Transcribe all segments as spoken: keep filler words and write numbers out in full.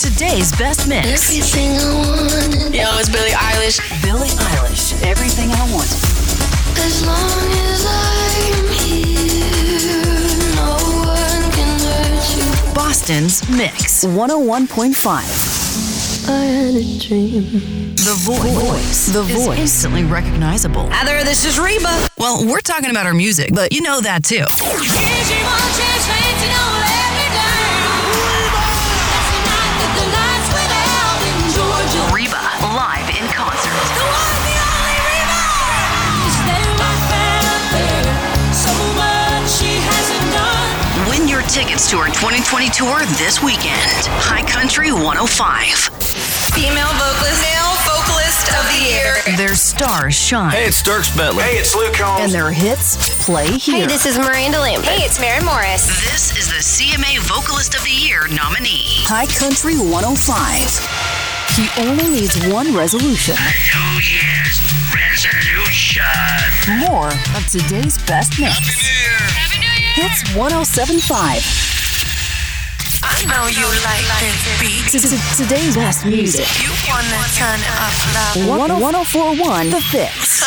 Today's best mix. Everything I wanted. Yo, it's Billie Eilish. Billie Eilish. Everything I want. As long as I'm here, no one can hurt you. Boston's Mix one oh one point five. I had a dream. The voice, the voice, the voice is instantly recognizable. Either this is Reba. Well, we're talking about her music, but you know that too. Reba, live in concert. The one, the only Reba! Is there my fan up there? So much she hasn't done. Win your tickets to her twenty twenty tour this weekend. High Country one oh five. Female vocalist, male vocalist of the year. Their stars shine. Hey, it's Dirks Bentley. Hey, it's Luke Holmes. And their hits play here. Hey, this is Miranda Lambert. Hey, it's Maren Morris. This is the C M A Vocalist of the Year nominee. High Country one oh five. He only needs one resolution. New Year's resolution. More of today's best mix. Happy New Year. Happy New Year. Hits one oh seven point five. I know you like this beat. Today's best music. You want to turn up loud. one oh four point one The Fix.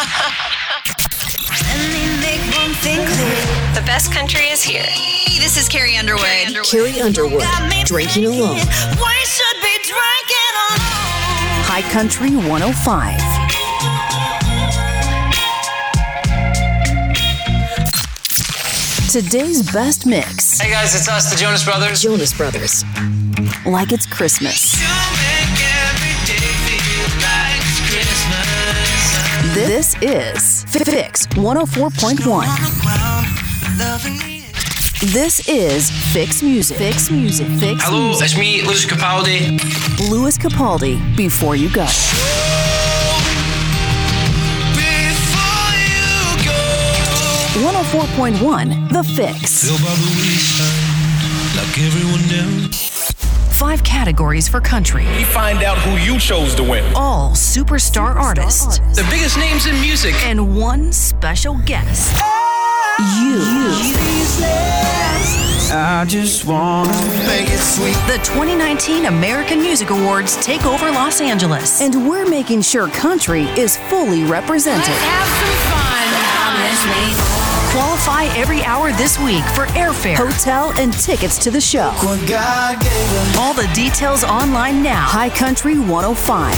The best country is here. This is Carrie Underwood. Carrie Underwood. Drinking Alone. We should be drinking. High Country one oh five. Today's best mix. Hey guys, it's us, the Jonas Brothers. Jonas Brothers. Like it's Christmas. Make every day feel like it's Christmas. This is Fix one oh four point one. This is Fix Music. Fix Music. Fix Hello, music. It's me, Lewis Capaldi. Lewis Capaldi, Before You Go. Before You Go. one oh four point one, The Fix. Like everyone else. Five categories for country. We find out who you chose to win. All superstar, superstar artists. artists. The biggest names in music. And one special guest. You. you. I just want to make it sweet. The twenty nineteen American Music Awards take over Los Angeles. And we're making sure country is fully represented. Let's have some fun. Qualify every hour this week for airfare, hotel, and tickets to the show. All the details online now. High Country one oh five.